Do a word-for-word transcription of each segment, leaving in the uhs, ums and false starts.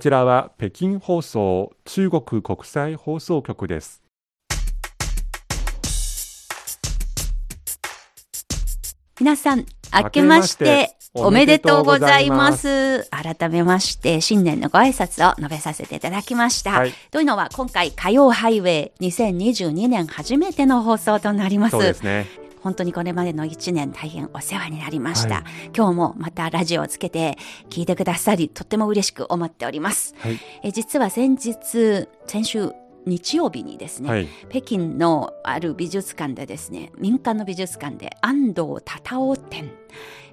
ちらは北京放送中国国際放送局です。皆さん明けましておめでとうございます。改めまして新年のご挨拶を述べさせていただきました、はい、というのは今回火曜ハイウェイにせんにじゅうにねん初めての放送となります。そうですね、本当にこれまでのいちねん大変お世話になりました、はい、今日もまたラジオをつけて聞いてくださりとっても嬉しく思っております、はい、え実は先日先週日曜日にですね、はい、北京のある美術館でですね、民間の美術館で安藤忠雄展、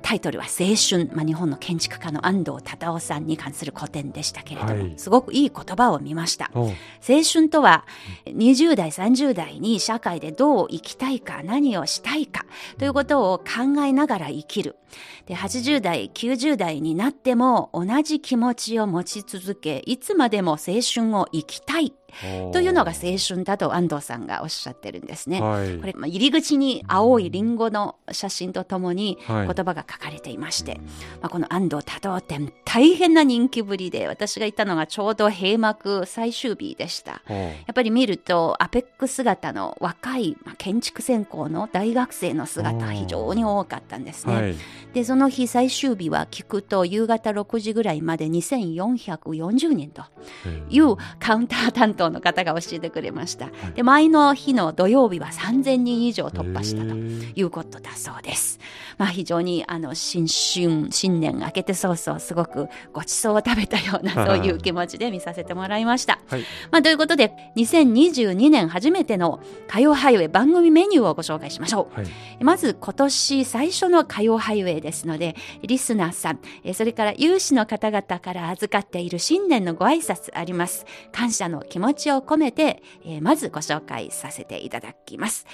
タイトルは青春、まあ、日本の建築家の安藤忠雄さんに関する個展でしたけれども、はい、すごくいい言葉を見ました。青春とはにじゅう代さんじゅう代に社会でどう生きたいか何をしたいかということを考えながら生きる。ではちじゅう代きゅうじゅう代になっても同じ気持ちを持ち続けいつまでも青春を生きたいというのが青春だと安藤さんがおっしゃってるんですね、はい、これ入り口に青いリンゴの写真とともに言葉が書かれていまして、はい、まあ、この安藤忠雄展大変な人気ぶりで私がいたのがちょうど閉幕最終日でした。やっぱり見るとアペック姿の若い、まあ、建築専攻の大学生の姿非常に多かったんですね、はい、でその日最終日は聞くと夕方ろくじぐらいまでにせんよんひゃくよんじゅうにんというカウンター担当の方が教えてくれました。で前の日の土曜日はさんぜんにん以上突破したということだそうです、まあ、非常にあの新春新年明けて早々すごくごちそうを食べたようなそういう気持ちで見させてもらいました、はい、まあ、ということでにせんにじゅうにねん初めての火曜ハイウェイ番組メニューをご紹介しましょう、はい、まず今年最初の火曜ハイウェイですのでリスナーさん、えそれから有志の方々から預かっている新年のご挨拶あります。感謝の気持ち気持ちを込めて、えー、まずご紹介させていただきます。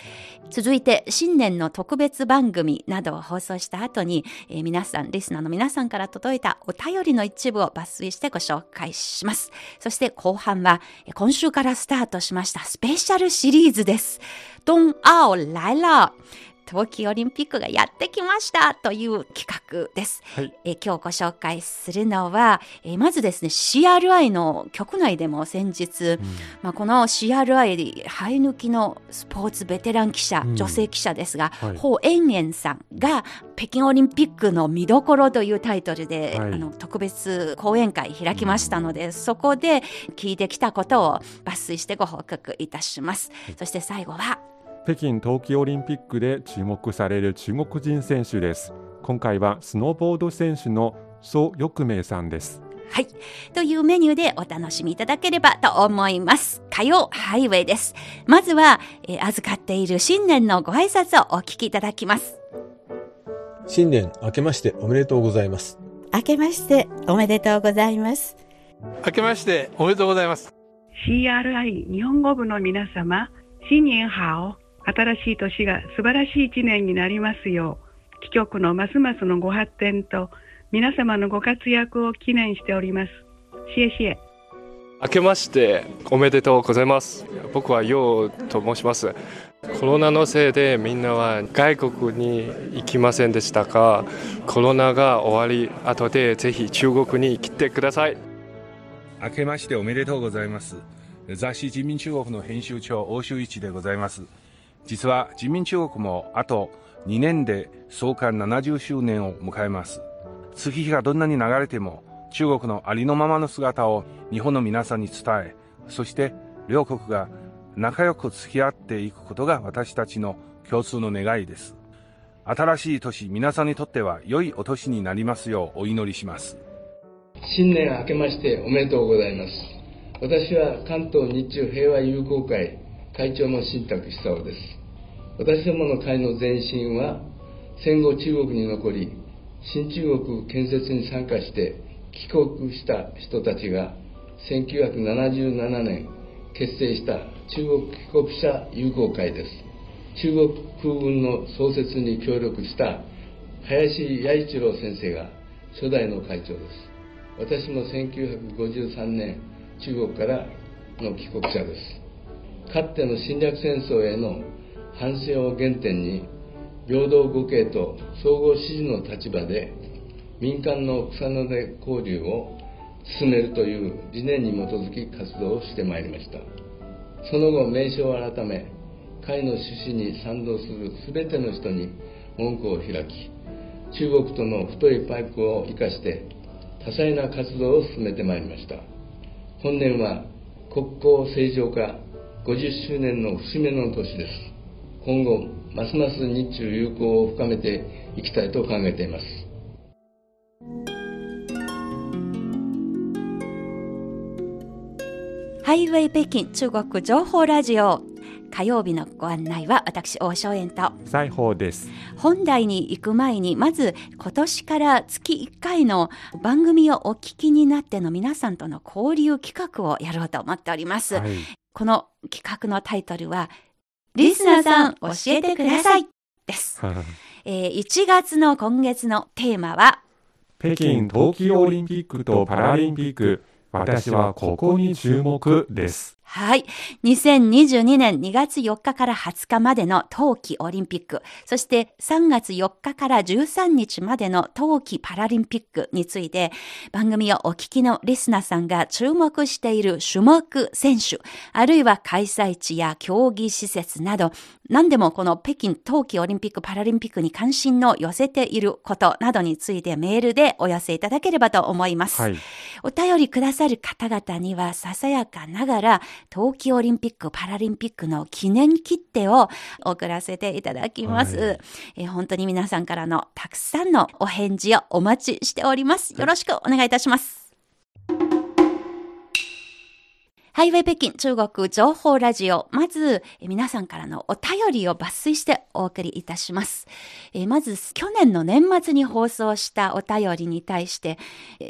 続いて新年の特別番組などを放送した後に、えー、皆さんリスナーの皆さんから届いたお便りの一部を抜粋してご紹介します。そして後半は今週からスタートしましたスペシャルシリーズです。ドンアオ来了、冬季オリンピックがやってきましたという企画です、はい、え今日ご紹介するのはえまずですね シーアールアイ の局内でも先日、うん、まあ、この シーアールアイ 生え抜きのスポーツベテラン記者、うん、女性記者ですが、はい、ホウ・エンエンさんが北京オリンピックの見どころというタイトルで、はい、あの特別講演会開きましたので、うん、そこで聞いてきたことを抜粋してご報告いたします、はい、そして最後は北京冬季オリンピックで注目される中国人選手です。今回はスノーボード選手の蘇翊鳴さんです。はい、というメニューでお楽しみいただければと思います。火曜ハイウェイです。まずは、えー、預かっている新年のご挨拶をお聞きいただきます。新年明けましておめでとうございます。明けましておめでとうございます。明けましておめでとうございます。シーアールアイ 日本語部の皆様、新年好。新しい年が素晴らしい一年になりますよう、貴局のますますのご発展と皆様のご活躍を祈念しております。シエシエ。明けましておめでとうございます。僕はヨウと申します。コロナのせいでみんなは外国に行きませんでしたが、コロナが終わり後でぜひ中国に来てください。明けましておめでとうございます。雑誌人民中国の編集長欧秀一でございます。実は人民中国もあとにねんで創刊ななじゅっしゅうねんを迎えます。月日がどんなに流れても中国のありのままの姿を日本の皆さんに伝え、そして両国が仲良く付き合っていくことが私たちの共通の願いです。新しい年、皆さんにとっては良いお年になりますようお祈りします。新年明けましておめでとうございます。私は関東日中平和友好会会長の新宅久夫です。私どもの会の前身は戦後中国に残り新中国建設に参加して帰国した人たちがせんきゅうひゃくななじゅうななねん結成した中国帰国者友好会です。中国空軍の創設に協力した林弥一郎先生が初代の会長です。私もせんきゅうひゃくごじゅうさんねん中国からの帰国者です。かつての侵略戦争への反省を原点に平等互恵と総合支持の立場で民間の草の根交流を進めるという理念に基づき活動をしてまいりました。その後、名称を改め、会の趣旨に賛同する全ての人に門戸を開き、中国との太いパイプを生かして多彩な活動を進めてまいりました。本年は国交正常化ごじゅっしゅうねんの節目の年です。今後ますます日中友好を深めていきたいと考えています。ハイウェイ北京中国情報ラジオ、火曜日のご案内は私王正円と財宝です。本題に行く前に、まず今年から月いっかいの番組をお聞きになっての皆さんとの交流企画をやろうと思っております、はい、この企画のタイトルはリスナーさん教えてくださいです、えー、いちがつの今月のテーマは北京冬季オリンピックとパラリンピック、私はここに注目です。はい、にせんにじゅうにねんにがつよっかからはつかまでの冬季オリンピック、そしてさんがつよっかからじゅうさんにちまでの冬季パラリンピックについて、番組をお聞きのリスナーさんが注目している種目、選手、あるいは開催地や競技施設など、何でもこの北京冬季オリンピック・パラリンピックに関心を寄せていることなどについてメールでお寄せいただければと思います、はい、お便りくださる方々にはささやかながら冬季オリンピック・パラリンピックの記念切手を送らせていただきます、はい、え本当に皆さんからのたくさんのお返事をお待ちしております。よろしくお願いいたします、はい。ハイウェイ北京中国情報ラジオ、まず皆さんからのお便りを抜粋してお送りいたします。えまず去年の年末に放送したお便りに対して、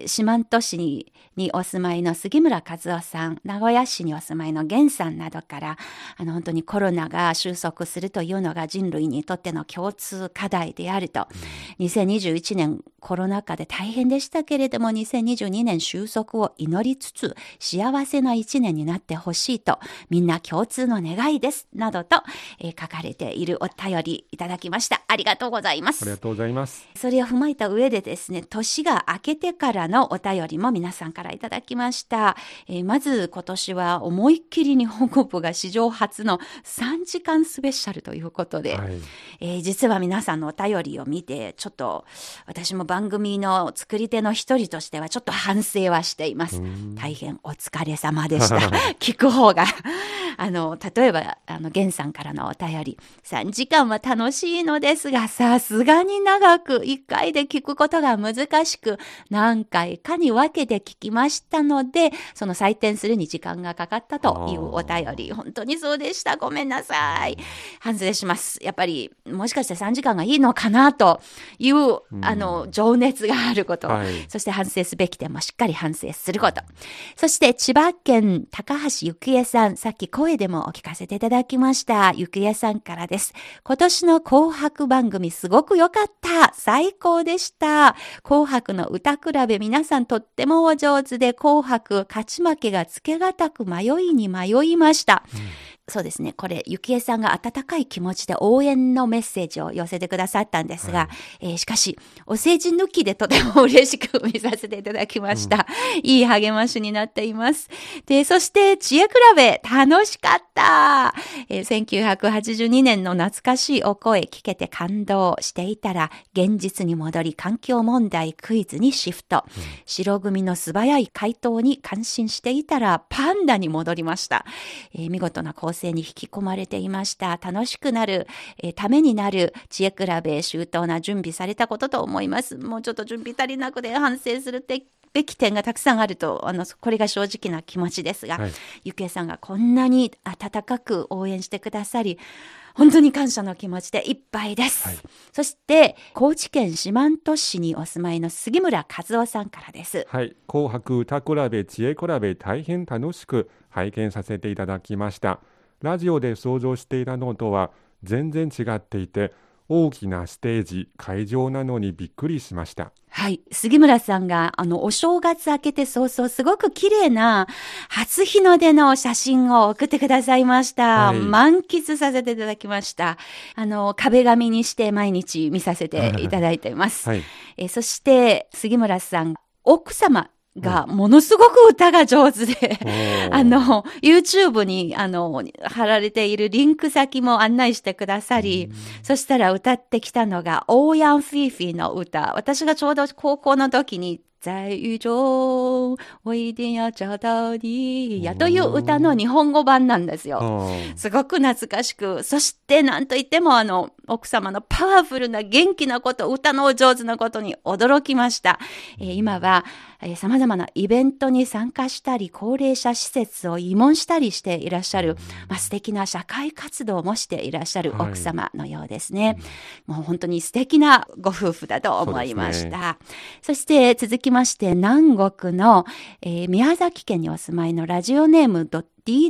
四万十市 に, にお住まいの杉村和夫さん、名古屋市にお住まいの源さんなどから、あの本当にコロナが収束するというのが人類にとっての共通課題であると、にせんにじゅういちねんコロナ禍で大変でしたけれども、にせんにじゅうにねん収束を祈りつつ幸せないちねんになってほしいと、みんな共通の願いですなどと、えー、書かれているお便りいただきました。ありがとうございます。ありがとうございます。それを踏まえた上でですね、年が明けてからのお便りも皆さんからいただきました、えー、まず今年は思いっきり日本語部が史上初のさんじかんスペシャルということで、はい、えー、実は皆さんのお便りを見て、ちょっと私も番組の作り手の一人としてはちょっと反省はしています。大変お疲れ様でした聞く方があの例えばあの源さんからのお便り、さんじかんは楽しいのですが、さすがに長くいっかいで聞くことが難しく、何回かに分けて聞きましたので、その採点するに時間がかかったというお便り、本当にそうでした。ごめんなさい、反省します。やっぱりもしかしてさんじかんがいいのかなという、うん、あの情熱があること、はい、そして反省すべき点もしっかり反省すること。そして千葉県高橋ゆきえさん、さっき声でもお聞かせていただきましたゆきえさんからです。今年の紅白番組すごく良かった、最高でした。紅白の歌比べ、皆さんとってもお上手で、紅白勝ち負けがつけがたく迷いに迷いました、うん、そうですね、これゆきえさんが温かい気持ちで応援のメッセージを寄せてくださったんですが、はい、えー、しかしお世辞抜きでとても嬉しく見させていただきました、うん、いい励ましになっています。で、そして知恵比べ楽しかった、えー、せんきゅうひゃくはちじゅうにねんの懐かしいお声聞けて感動していたら、現実に戻り環境問題クイズにシフト、うん、白組の素早い回答に感心していたらパンダに戻りました、えー、見事な構成に引き込まれていました。楽しくなる、えー、ためになる知恵比べ、周到な準備されたことと思います。もうちょっと準備足りなくて反省するってべき点がたくさんあると、あのこれが正直な気持ちですが、はい、ゆきえさんがこんなに温かく応援してくださり、本当に感謝の気持ちでいっぱいです、はい、そして高知県四万十市にお住まいの杉村和夫さんからです、はい、紅白歌比べ知恵比べ大変楽しく拝見させていただきました。ラジオで想像していたのとは全然違っていて、大きなステージ、会場なのにびっくりしました。はい、杉村さんがあのお正月明けて早々すごく綺麗な初日の出の写真を送ってくださいました、はい、満喫させていただきました。あの壁紙にして毎日見させていただいています、はい、えそして杉村さん、奥様が、ものすごく歌が上手で、うん、あの、YouTube に、あの、貼られているリンク先も案内してくださり、うん、そしたら歌ってきたのが、オーヤンフィーフィーの歌。私がちょうど高校の時に、在宇宙、我一定要找到你やという歌の日本語版なんですよ。すごく懐かしく、そしてなんといってもあの奥様のパワフルな元気なこと、歌のお上手なことに驚きました。えー、今は、えー、様々なイベントに参加したり、高齢者施設を慰問したりしていらっしゃる、まあ、素敵な社会活動もしていらっしゃる奥様のようですね。はい、もう本当に素敵なご夫婦だと思いました。そして続きまして南国の、えー、宮崎県にお住まいのラジオネームドットディ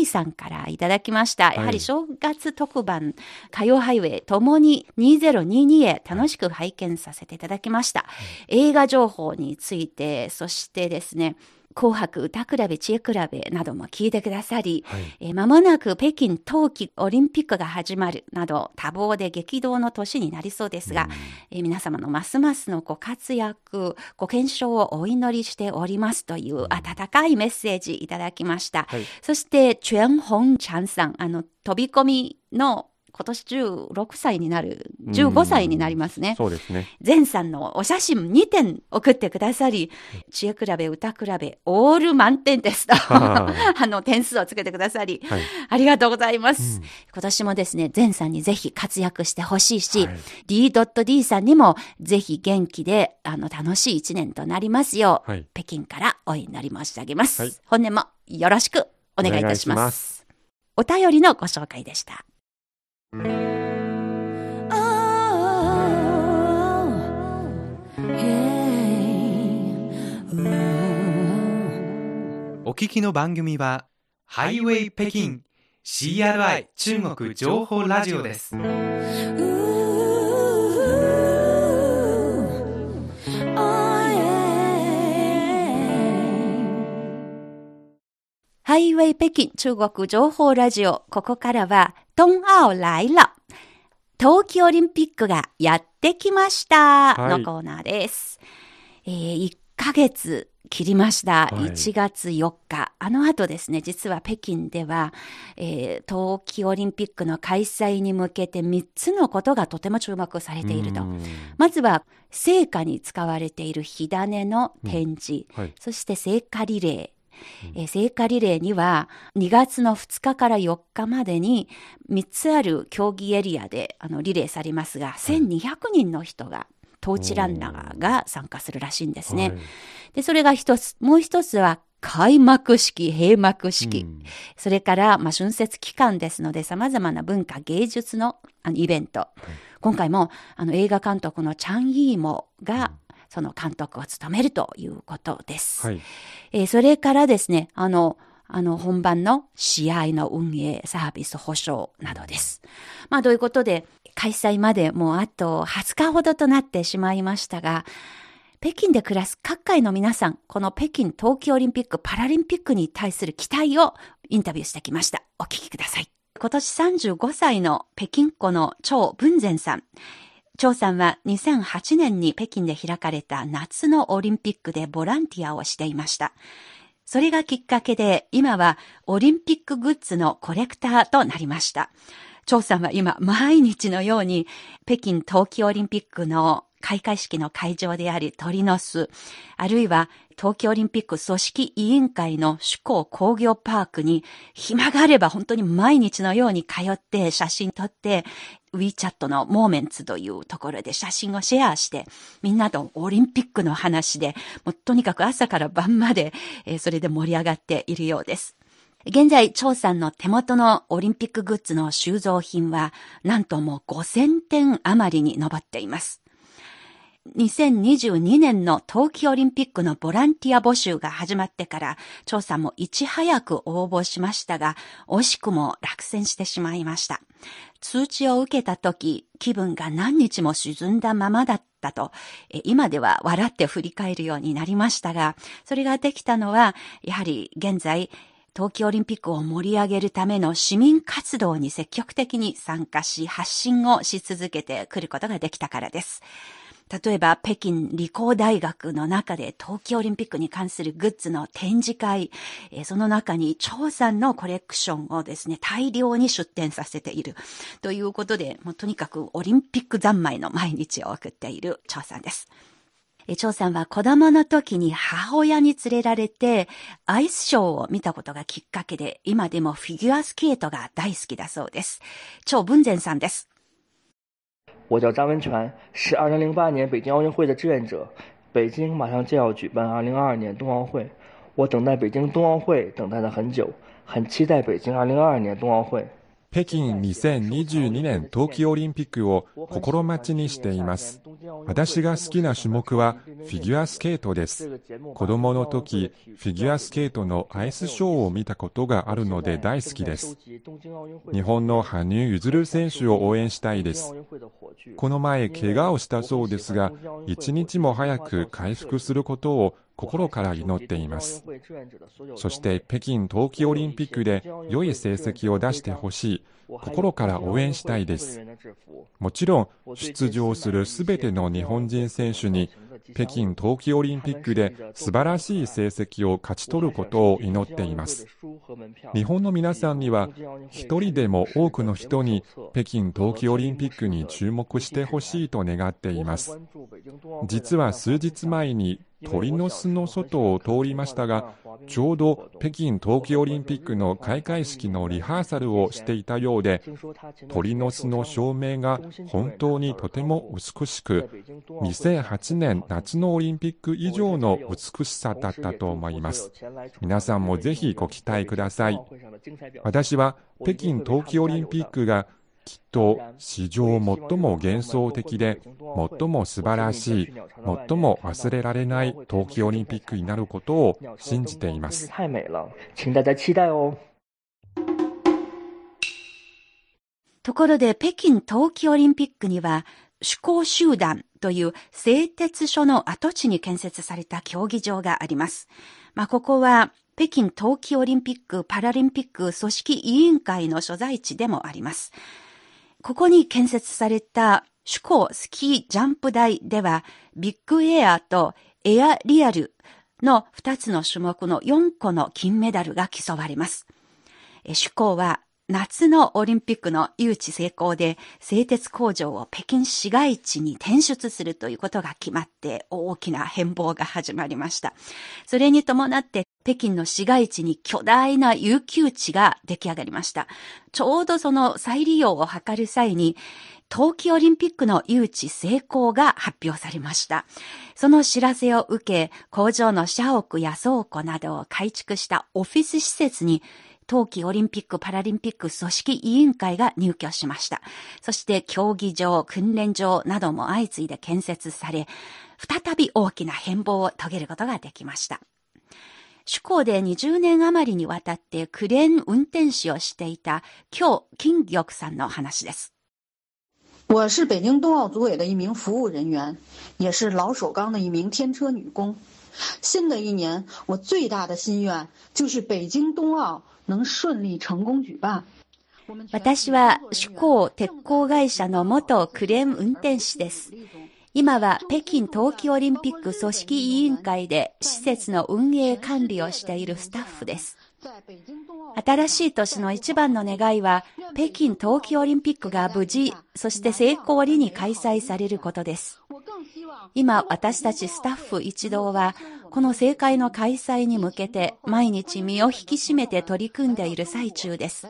ー さんからいただきました。はい、やはり正月特番火曜ハイウェイともににせんにじゅうにへ楽しく拝見させていただきました。はい、映画情報について、そしてですね紅白歌比べ知恵比べなども聞いてくださり、はい、えー、間もなく北京冬季オリンピックが始まるなど多忙で激動の年になりそうですが、うん、えー、皆様のますますのご活躍ご健勝をお祈りしておりますという温かいメッセージいただきました。はい、そしてチュエンホンチャンさん、あの飛び込みの今年じゅうろくさいになる、じゅうごさいになりますね。そうですね。前さんのお写真にてん送ってくださり、知恵比べ、歌比べ、オール満点ですと、あの、点数をつけてくださり、はい、ありがとうございます。うん、今年もですね、前さんにぜひ活躍してほしいし、はい、ディー ディー さんにもぜひ元気で、あの、楽しい一年となりますよう、はい、北京からお祈り申し上げます。はい、本年もよろしくお願いいたします。お願いします。お便りのご紹介でした。Oh, hey. お聞きの番組はハイウェイ北京 シーアールアイ 中国情報ラジオです。ハイウェイ北京中国情報ラジオ、ここからは冬奥来了、冬季オリンピックがやってきましたのコーナーです。はい、えー、いっかげつ切りました。はい、いちがつよっか。あの後ですね、実は北京では、えー、冬季オリンピックの開催に向けてみっつのことがとても注目されていると。まずは、聖火に使われている火種の展示、うん、はい、そして聖火リレー。えー、聖火リレーにはにがつのふつかからよっかまでにみっつある競技エリアであのリレーされますが、せんにひゃくにんの人がトーチランナーが参加するらしいんですね。はい、でそれが一つ、もう一つは開幕式、閉幕式、うん、それから、まあ、春節期間ですのでさまざまな文化芸術 の, あのイベント、はい、今回もあの映画監督のチャン・イーモが、うん、その監督を務めるということです。はい、えー、それからですね、あの、あの本番の試合の運営、サービス保障などです。まあ、ということで、開催までもうあとはつかほどとなってしまいましたが、北京で暮らす各界の皆さん、この北京冬季オリンピック・パラリンピックに対する期待をインタビューしてきました。お聞きください。今年さんじゅうごさいの北京っ子の張文善さん。張さんはにせんはちねんに北京で開かれた夏のオリンピックでボランティアをしていました。それがきっかけで今はオリンピックグッズのコレクターとなりました。張さんは今毎日のように北京冬季オリンピックの開会式の会場であり鳥の巣、あるいは東京オリンピック組織委員会の珠光工業パークに暇があれば本当に毎日のように通って写真撮って WeChat のモーメンツというところで写真をシェアしてみんなとオリンピックの話でもうとにかく朝から晩まで、えー、それで盛り上がっているようです。現在、張さんの手元のオリンピックグッズの収蔵品はなんともうごせんてん余りに上っています。にせんにじゅうにねんの冬季オリンピックのボランティア募集が始まってから、張さんもいち早く応募しましたが、惜しくも落選してしまいました。通知を受けた時、気分が何日も沈んだままだったと、今では笑って振り返るようになりましたが、それができたのは、やはり現在、冬季オリンピックを盛り上げるための市民活動に積極的に参加し、発信をし続けてくることができたからです。例えば北京理工大学の中で冬季オリンピックに関するグッズの展示会、えー、その中に張さんのコレクションをですね、大量に出展させているということで、もうとにかくオリンピック三昧の毎日を送っている張さんです。張さんは子供の時に母親に連れられてアイスショーを見たことがきっかけで、今でもフィギュアスケートが大好きだそうです。張文全さんです。我叫张文全，是二零零八年北京奥运会的志愿者。北京马上就要举办二零二二年冬奥会，我等待北京冬奥会等待了很久，很期待北京二零二二年冬奥会。北京にせんにじゅうにねん冬季オリンピックを心待ちにしています。私が好きな種目はフィギュアスケートです。子供の時、フィギュアスケートのアイスショーを見たことがあるので大好きです。日本の羽生結弦選手を応援したいです。この前、怪我をしたそうですが、一日も早く回復することを心から祈っています。そして北京冬季オリンピックで良い成績を出してほしい、心から応援したいです。もちろん出場するすべての日本人選手に北京冬季オリンピックで素晴らしい成績を勝ち取ることを祈っています。日本の皆さんには一人でも多くの人に北京冬季オリンピックに注目してほしいと願っています。実は数日前に鳥の巣の外を通りましたが、ちょうど北京冬季オリンピックの開会式のリハーサルをしていたようで、鳥の巣の照明が本当にとても美しく、にせんはちねん夏のオリンピック以上の美しさだったと思います。皆さんもぜひご期待ください。私は北京冬季オリンピックがきっと史上最も幻想的で最も素晴らしい最も忘れられない冬季オリンピックになることを信じています。ところで北京冬季オリンピックには珠光集団という製鉄所の跡地に建設された競技場があります。まあ、ここは北京冬季オリンピック・パラリンピック組織委員会の所在地でもあります。ここに建設された珠光スキージャンプ台では、ビッグエアとエアリアルのふたつの種目のよんこの金メダルが競われます。珠光は夏のオリンピックの誘致成功で製鉄工場を北京市街地に転出するということが決まって、大きな変貌が始まりました。それに伴って北京の市街地に巨大な遊休地が出来上がりました。ちょうどその再利用を図る際に冬季オリンピックの誘致成功が発表されました。その知らせを受け、工場の社屋や倉庫などを改築したオフィス施設に、冬季オリンピック・パラリンピック組織委員会が入居しました。そして競技場、訓練場なども相次いで建設され、再び大きな変貌を遂げることができました。珠光でにじゅうねん余りにわたってクレーン運転士をしていた姜金玉さんの話です。我是北京冬奥组委的一名服务人员，也是老首钢的一名天车女工。新的一年，我最大的心愿就是北京冬奥能顺利成功举办。私は珠光鉄鋼会社の元クレーン運転士です。今は北京冬季オリンピック組織委員会で施設の運営管理をしているスタッフです。新しい年の一番の願いは、北京冬季オリンピックが無事、そして成功裏に開催されることです。今、私たちスタッフ一同は、この盛会の開催に向けて、毎日身を引き締めて取り組んでいる最中です。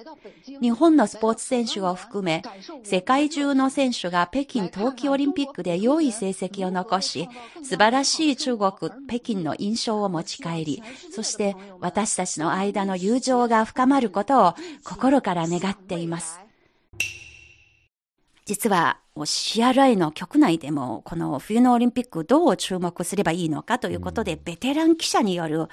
日本のスポーツ選手を含め、世界中の選手が北京冬季オリンピックで良い成績を残し、素晴らしい中国、北京の印象を持ち帰り、そして私たちの間の友情が深まることを心から願っています。実は シーアールアイ の局内でも、この冬のオリンピックどう注目すればいいのかということで、ベテラン記者による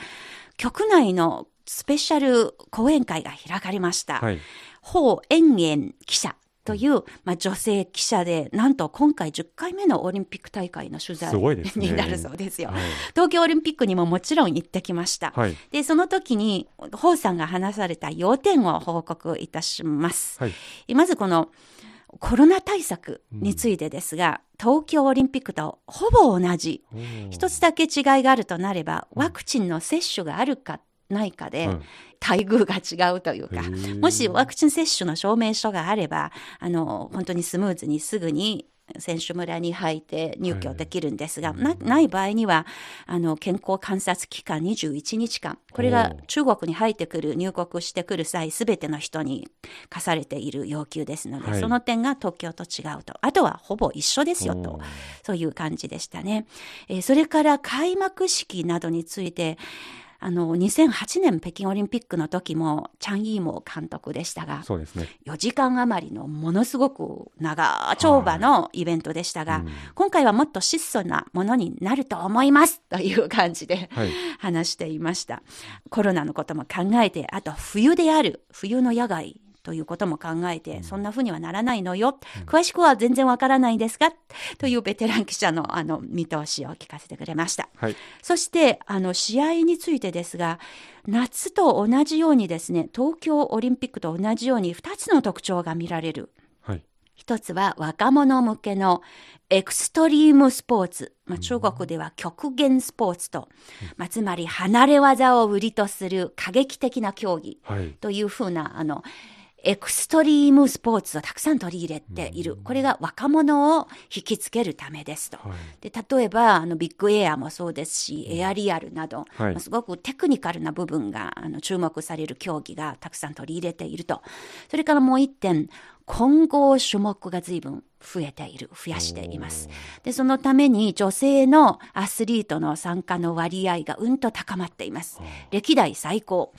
局内のスペシャル講演会が開かれました。はい、ホウ・エンエン記者という、まあ、女性記者で、なんと今回じゅっかいめのオリンピック大会の取材になるそうですよ。すごいですね。はい、東京オリンピックにももちろん行ってきました。はい、でその時にホウさんが話された要点を報告いたします。はい、まずこのコロナ対策についてですが、うん、東京オリンピックとほぼ同じ、一つだけ違いがあるとなればワクチンの接種があるかないかで、うん、待遇が違うというか、もしワクチン接種の証明書があればあの本当にスムーズにすぐに選手村に入って入居できるんですが、はい、な, ない場合にはあの健康観察期間にじゅういちにちかん、これが中国に入ってくる入国してくる際すべての人に課されている要求ですので、はい、その点が東京と違うと、あとはほぼ一緒ですよと、そういう感じでしたね、えー、それから開幕式などについて、あのにせんはちねん北京オリンピックの時もチャン・イーモウ監督でしたが、そうですね、よじかん余りのものすごく長丁場のイベントでしたが、うん、今回はもっと質素なものになると思いますという感じで、はい、話していました。コロナのことも考えて、あと冬である冬の野外ということも考えて、そんなふうにはならないのよ、詳しくは全然わからないんですがというベテラン記者 の, あの見通しを聞かせてくれました、はい、そしてあの試合についてですが、夏と同じようにですね、東京オリンピックと同じようにふたつの特徴が見られる、はい、ひとつは若者向けのエクストリームスポーツ、まあ、中国では極限スポーツと、まあ、つまり離れ技を売りとする過激的な競技というふうな、はい、あのエクストリームスポーツをたくさん取り入れている、これが若者を引きつけるためですと、はい、で例えばあのビッグエアもそうですし、エアリアルなど、はい、まあ、すごくテクニカルな部分があの注目される競技がたくさん取り入れていると。それからもう一点、混合種目が随分増えている、増やしています。で、そのために女性のアスリートの参加の割合がうんと高まっています。歴代最高。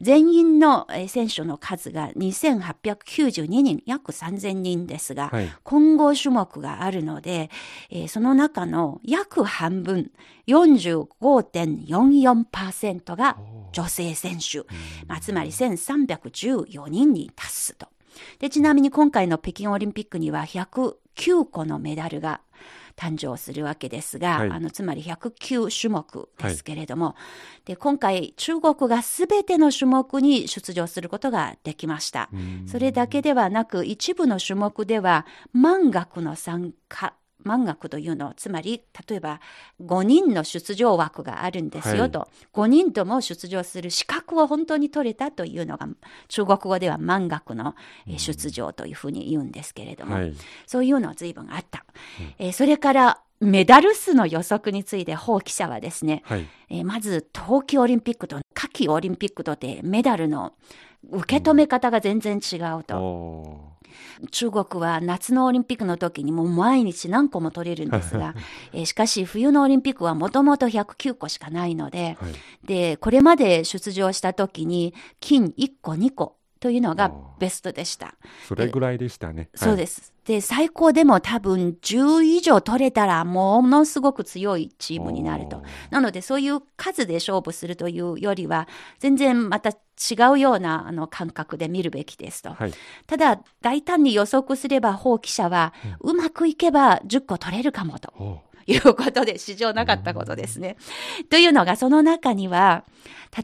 全員の選手の数がにせんはっぴゃくきゅうじゅうににん、約さんぜんにんですが、はい、混合種目があるので、えー、その中の約半分、よんじゅうごてんよんよんパーセント が女性選手。まあ、つまりせんさんびゃくじゅうよにんに達すと。でちなみに今回の北京オリンピックにはひゃくきゅうこのメダルが誕生するわけですが、はい、あのつまりひゃくきゅうしゅもくですけれども、はい、で今回中国がすべての種目に出場することができました。それだけではなく、一部の種目では満額の参加、満額というのはつまり例えばごにんの出場枠があるんですよと、はい、ごにんとも出場する資格を本当に取れたというのが中国語では満額の出場というふうに言うんですけれども、うん、はい、そういうのは随分あった、うん、えー、それからメダル数の予測について報記者はですね、はい、えー、まず冬季オリンピックと夏季オリンピックとでメダルの受け止め方が全然違うと、うん、中国は夏のオリンピックの時にもう毎日何個も取れるんですがえしかし冬のオリンピックはもともとひゃくきゅうこしかないので、はい、でこれまで出場した時に金いっこにこというのがベストでした。それぐらいでしたね。そうです、はい、で最高でも多分じゅういじょう取れたらものすごく強いチームになると。なのでそういう数で勝負するというよりは全然また違うようなあの感覚で見るべきですと、はい、ただ大胆に予測すれば報記者は、うん、うまくいけばじゅっこ取れるかもということで、史上なかったことですね。というのが、その中には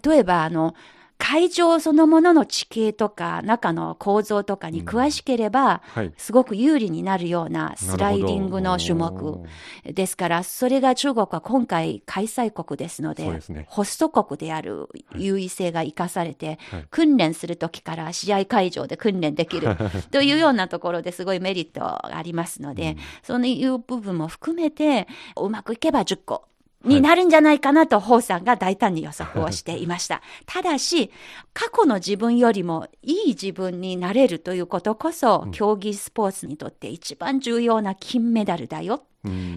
例えばあの会場そのものの地形とか中の構造とかに詳しければすごく有利になるようなスライディングの種目ですから、それが中国は今回開催国ですので、ホスト国である優位性が生かされて、訓練するときから試合会場で訓練できるというようなところですごいメリットがありますので、そういう部分も含めてうまくいけばじゅっこになるんじゃないかなと、ホウさんが大胆に予測をしていました。ただし、過去の自分よりもいい自分になれるということこそ、競技スポーツにとって一番重要な金メダルだよ。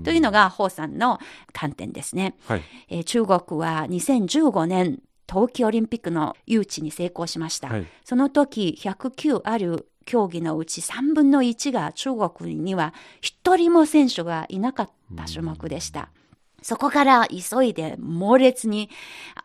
というのがホウさんの観点ですね。はい、えー、中国はにせんじゅうごねん、冬季オリンピックの誘致に成功しました。はい、その時、ひゃくきゅうある競技のうちさんぶんのいちが中国にはひとりも選手がいなかった種目でした。そこから急いで猛烈に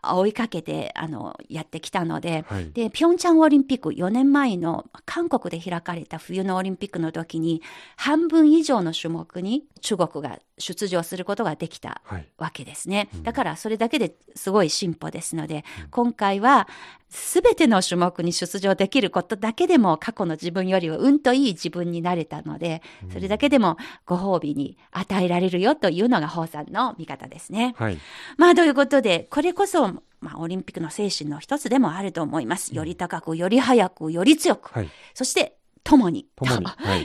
追いかけてあのやってきたので、はい、で平昌オリンピックよねんまえの韓国で開かれた冬のオリンピックの時に半分以上の種目に中国が出場することができたわけですね、はいうん、だからそれだけですごい進歩ですので、うん、今回は全ての種目に出場できることだけでも過去の自分よりはうんといい自分になれたので、うん、それだけでもご褒美に与えられるよというのが彭さんの見方ですね、はい、まあということでこれこそ、まあ、オリンピックの精神の一つでもあると思います。より高く、より早く、より強く、はい、そして共にと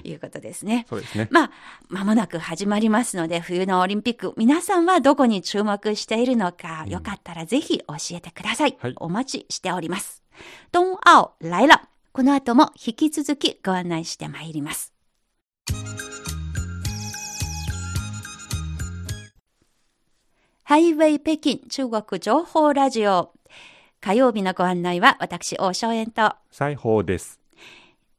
いうことですね。そうですね。まあ、間もなく始まりますので、冬のオリンピック、皆さんはどこに注目しているのか、うん、よかったらぜひ教えてください。はい、お待ちしております。冬奥来了。この後も引き続きご案内してまいります。ハイウェイ北京中国情報ラジオ。火曜日のご案内は私、王正円と斉芳です。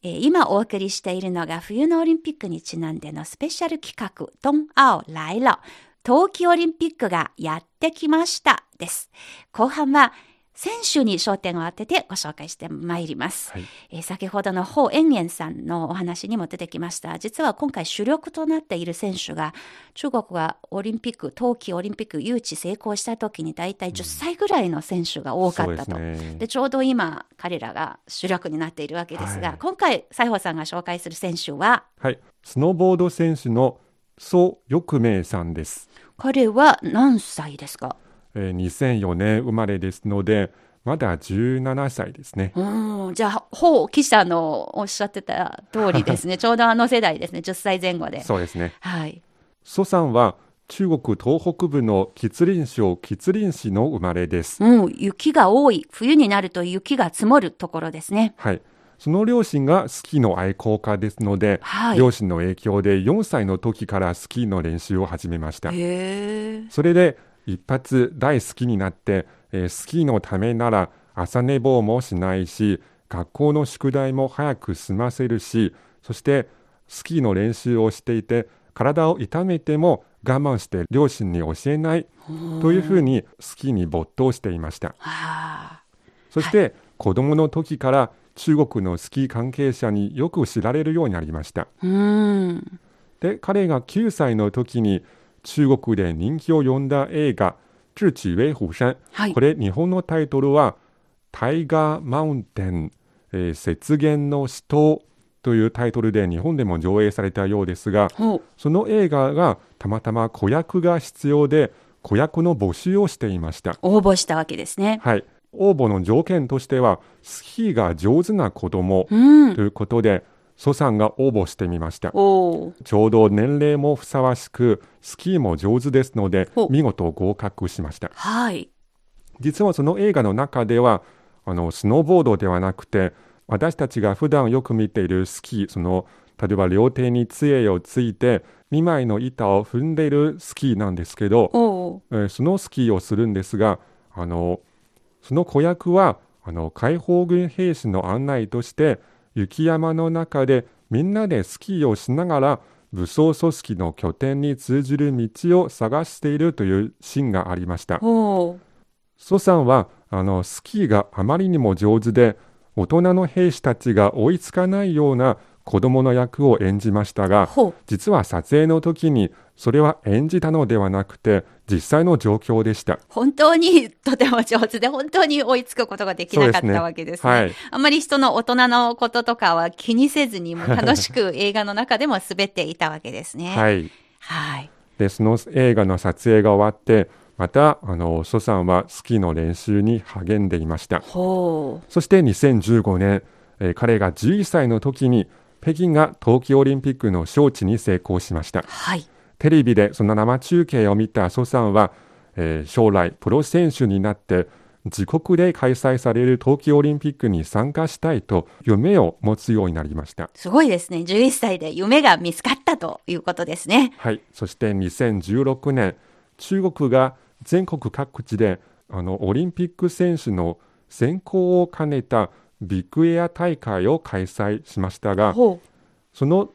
今お送りしているのが冬のオリンピックにちなんでのスペシャル企画「冬奥来了」冬季オリンピックがやってきましたです。後半は選手に焦点を当ててご紹介してまいります、はいえー、先ほどのホウ・エンゲンさんのお話にも出てきました実は今回主力となっている選手が中国がオリンピック冬季オリンピック誘致成功した時にだいたいじゅっさいぐらいの選手が多かったと、うん で, ね、でちょうど今彼らが主力になっているわけですが、はい、今回斉芳さんが紹介する選手は、はい、スノーボード選手の蘇翊鳴さんです。彼は何歳ですか？にせんよねん生まれですのでまだじゅうななさいですね。うんじゃあホウ記者のおっしゃってた通りですねちょうどあの世代ですねじゅっさいぜん後でそうですね、はい、蘇さんは中国東北部の吉林省吉林市の生まれです、うん、雪が多い冬になると雪が積もるところですね。はいその両親がスキーの愛好家ですので、はい、両親の影響でよんさいの時からスキーの練習を始めました。へーそれで一発大好きになって、えー、スキーのためなら朝寝坊もしないし学校の宿題も早く済ませるしそしてスキーの練習をしていて体を痛めても我慢して両親に教えないというふうにスキーに没頭していました。そして子供の時から中国のスキー関係者によく知られるようになりました。うんで彼がきゅうさいの時に中国で人気を呼んだ映画「智取威虎山」これ日本のタイトルは「タイガーマウンテン、えー、雪原の死闘」というタイトルで日本でも上映されたようですがその映画がたまたま子役が必要で子役の募集をしていました。応募したわけですね。はい応募の条件としてはスキーが上手な子供ということで、うん蘇さんが応募してみました。おちょうど年齢もふさわしくスキーも上手ですので見事合格しました、はい、実はその映画の中ではあのスノーボードではなくて私たちが普段よく見ているスキーその例えば両手に杖をついてにまいの板を踏んでいるスキーなんですけどお、えー、そのスキーをするんですがあのその子役はあの解放軍兵士の案内として雪山の中でみんなでスキーをしながら武装組織の拠点に通じる道を探しているというシーンがありました。蘇さんはあのスキーがあまりにも上手で大人の兵士たちが追いつかないような子供の役を演じましたが実は撮影の時にそれは演じたのではなくて実際の状況でした。本当にとても上手で本当に追いつくことができなかったわけですね、はい、あまり人の大人のこととかは気にせずにもう楽しく映画の中でも滑っていたわけですねはい、はい、でその映画の撮影が終わってまたあの蘇さんはスキーの練習に励んでいました。ほうそしてにせんじゅうごねん、えー、彼がじゅういっさいの時に北京が冬季オリンピックの招致に成功しました、はい、テレビでその生中継を見た蘇さんは、えー、将来プロ選手になって自国で開催される冬季オリンピックに参加したいと夢を持つようになりました。すごいですね。じゅういっさいで夢が見つかったということですね。はいそしてにせんじゅうろくねん中国が全国各地であのオリンピック選手の選考を兼ねたビッグエア大会を開催しましたがその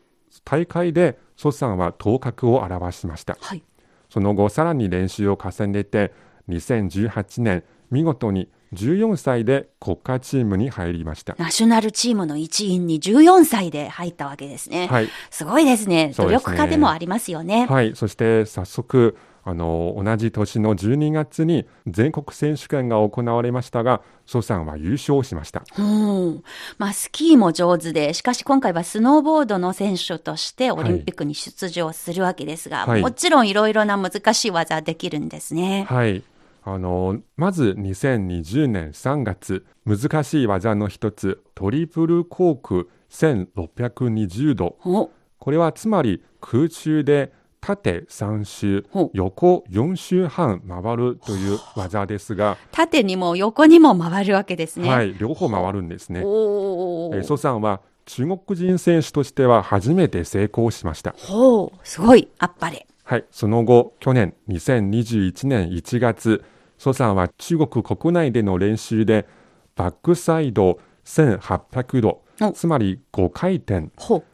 大会で蘇さんは頭角を現しました、はい、その後さらに練習を重ねてにせんじゅうはちねん見事にじゅうよんさいで国家チームに入りました。ナショナルチームの一員にじゅうよんさいで入ったわけですね、はい、すごいですね。努力家でもありますよね。はい、そして早速あの同じ年のじゅうにがつに全国選手権が行われましたが、ソさんは優勝しました。うん、まあ、スキーも上手で、しかし今回はスノーボードの選手としてオリンピックに出場するわけですが、はい、もちろんいろいろな難しい技できるんですね。はい、あのまずにせんにじゅうねんさんがつ、難しい技の一つトリプルコークせんろっぴゃくにじゅうど、これはつまり空中で縦さん周、横よん周半回るという技ですが、縦にも横にも回るわけですね。はい、両方回るんですね。おー。え、蘇さんは中国人選手としては初めて成功しました。ほう、すごい、あっぱれ。はい、その後、去年にせんにじゅういちねんいちがつ、蘇さんは中国国内での練習でバックサイドせんはっぴゃくど、つまりごかいてん、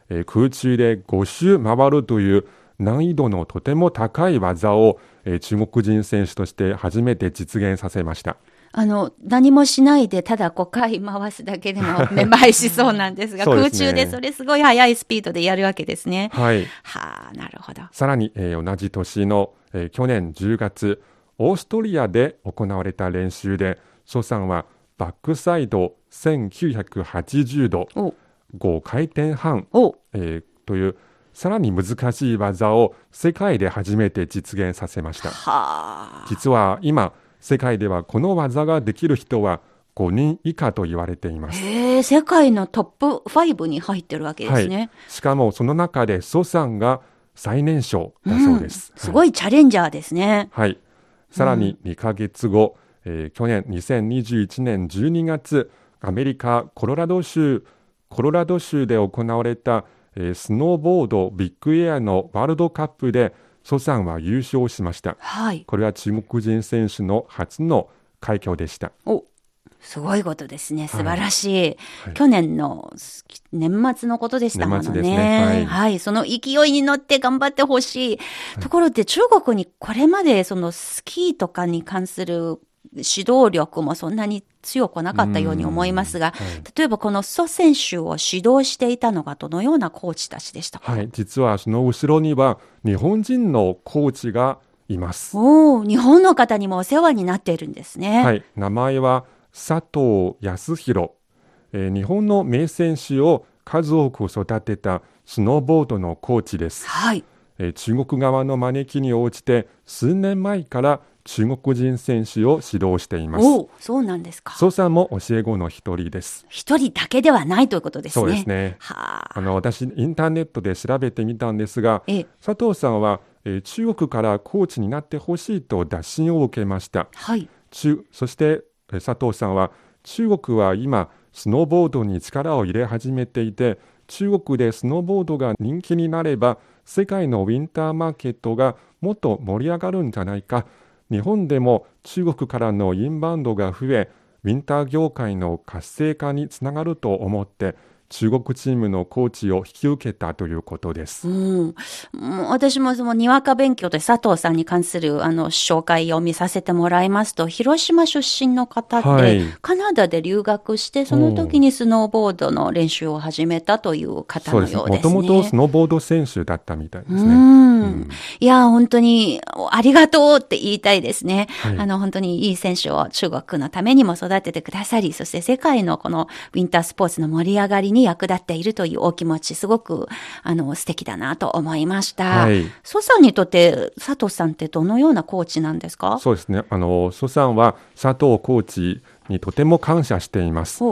え、空中でご周回るという難易度のとても高い技を、えー、中国人選手として初めて実現させました。あの何もしないでただごかい回すだけでもめまいしそうなんですがです、ね、空中でそれすごい速いスピードでやるわけですね。はい、はあ、なるほど。さらに、えー、同じ年の、えー、去年じゅうがつ、オーストリアで行われた練習で蘇さんはバックサイドせんきゅうひゃくはちじゅうど、ごかいてんはん、えー、というさらに難しい技を世界で初めて実現させました。は実は今世界ではこの技ができる人はごにん以下と言われています。へ、世界のトップファイブに入ってるわけですね。はい、しかもその中で蘇さんが最年少だそうです。うん、すごいチャレンジャーですね。はいはい、さらににかげつご、うん、えー、去年にせんにじゅういちねんじゅうにがつ、アメリカコロラド州コロラド州で行われたスノーボードビッグエアのワールドカップで蘇さんは優勝しました。はい、これは中国人選手の初の快挙でした。お、すごいことですね。素晴らしい。はい、去年の年末のことでしたもの ね, 年末ですね。はいはい、その勢いに乗って頑張ってほしい。はい、ところで中国にこれまでそのスキーとかに関する指導力もそんなに強くなかったように思いますが、はい、例えばこの蘇選手を指導していたのがどのようなコーチたちでしたか？はい、実はその後ろには日本人のコーチがいます。お、日本の方にもお世話になっているんですね。はい、名前は佐藤康弘、えー、日本の名選手を数多く育てたスノーボードのコーチです。はい、えー、中国側の招きに応じて数年前から中国人選手を指導しています。お、そうなんですか。蘇さんも教え子の一人です。一人だけではないということですね。そうですね。はあ、あの私インターネットで調べてみたんですが、佐藤さんは、えー、中国からコーチになってほしいと打診を受けました。はい、中そして佐藤さんは、中国は今スノーボードに力を入れ始めていて、中国でスノーボードが人気になれば世界のウィンターマーケットがもっと盛り上がるんじゃないか、日本でも中国からのインバウンドが増え、ウィンター業界の活性化につながると思って、中国チームのコーチを引き受けたということです。うん、もう私もそのにわか勉強で佐藤さんに関するあの紹介を見させてもらいますと、広島出身の方で、はい、カナダで留学して、その時にスノーボードの練習を始めたという方のようですね。そうです。もともとスノーボード選手だったみたいですね。うん、うん、いや本当にありがとうって言いたいですね。はい、あの本当にいい選手を中国のためにも育ててくださり、そして世界のこのウィンタースポーツの盛り上がりにに役立っているというお気持ち、すごくあの素敵だなと思いました。はい、蘇さんにとって佐藤さんってどのようなコーチなんですか？そうですね、あの蘇さんは佐藤コーチにとても感謝しています。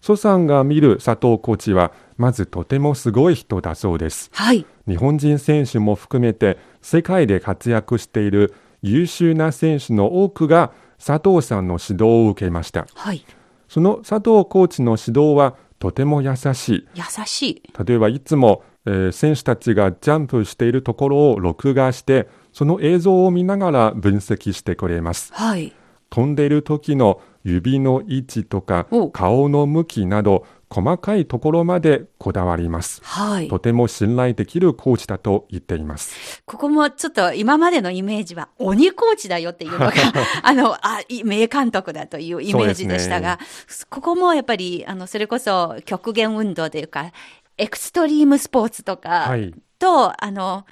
蘇さんが見る佐藤コーチはまずとてもすごい人だそうです。はい、日本人選手も含めて世界で活躍している優秀な選手の多くが佐藤さんの指導を受けました。はい、その佐藤コーチの指導はとても優しい。優しい。例えばいつも、えー、選手たちがジャンプしているところを録画して、その映像を見ながら分析してくれます。はい、飛んでいる時の指の位置とか顔の向きなど細かいところまでこだわります、はい、とても信頼できるコーチだと言っています。ここもちょっと今までのイメージは鬼コーチだよっていうのがあのあ名監督だというイメージでしたが、ね、ここもやっぱりあのそれこそ極限運動というかエクストリームスポーツとかと、はい、あの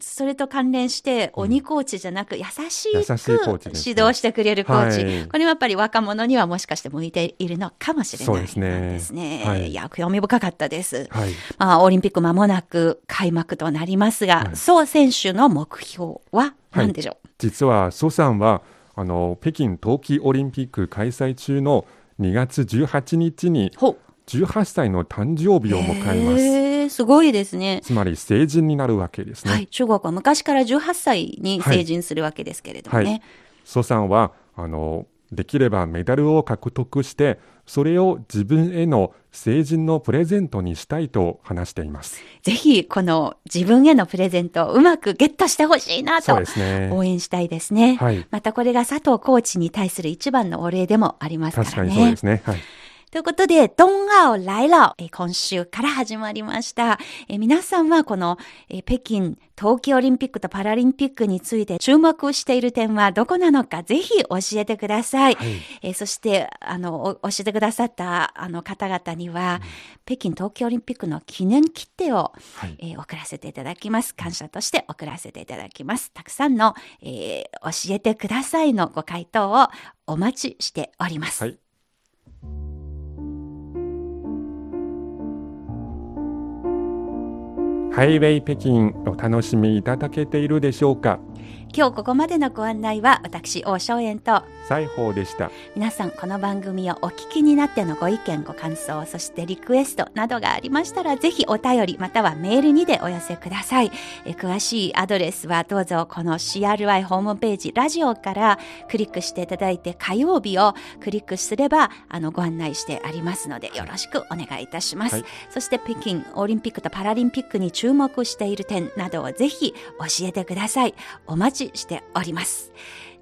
それと関連して鬼コーチじゃなく優しく指導してくれるコーチ、はい、これはやっぱり若者にはもしかして向いているのかもしれないですね。そうですね、はい、いや興味深かったです、はい。まあ、オリンピック間もなく開幕となりますが、はい、ソウ選手の目標は何でしょう、はい、実はソウさんはあの北京冬季オリンピック開催中のにがつじゅうはちにちにじゅうはっさいの誕生日を迎えます、えーすごいですね。つまり成人になるわけですね、はい、中国は昔からじゅうはっさいに成人するわけですけれどもね、はいはい、蘇さんはあのできればメダルを獲得してそれを自分への成人のプレゼントにしたいと話しています。ぜひこの自分へのプレゼントをうまくゲットしてほしいなと応援したいですね、はい、またこれが佐藤コーチに対する一番のお礼でもありますからね。確かにそうですね、はい。ということで、冬奥来了、今週から始まりました。え皆さんはこのえ北京冬季オリンピックとパラリンピックについて注目している点はどこなのかぜひ教えてください、はい。えそしてあの教えてくださったあの方々には、うん、北京冬季オリンピックの記念切手を、はい、えー、送らせていただきます。感謝として送らせていただきます。たくさんの、えー、教えてくださいのご回答をお待ちしております、はい。ハイウェイ北京お楽しみいただけているでしょうか。今日ここまでのご案内は私王昭炎と西宝でした。皆さんこの番組をお聞きになってのご意見ご感想そしてリクエストなどがありましたらぜひお便りまたはメールにでお寄せください。え詳しいアドレスはどうぞこの シーアールアイ ホームページラジオからクリックしていただいて火曜日をクリックすればあのご案内してありますのでよろしくお願いいたします、はい、そして北京オリンピックとパラリンピックに注目している点などをぜひ教えてください。お待ちしております。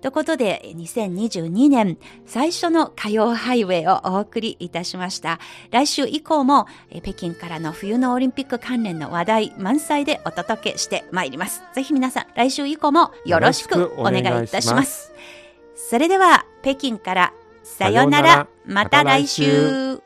ということでにせんにじゅうにねん最初の火曜ハイウェイをお送りいたしました。来週以降も北京からの冬のオリンピック関連の話題満載でお届けしてまいります。ぜひ皆さん来週以降もよろしくお願いいたします。それでは北京からさよなら、また来週。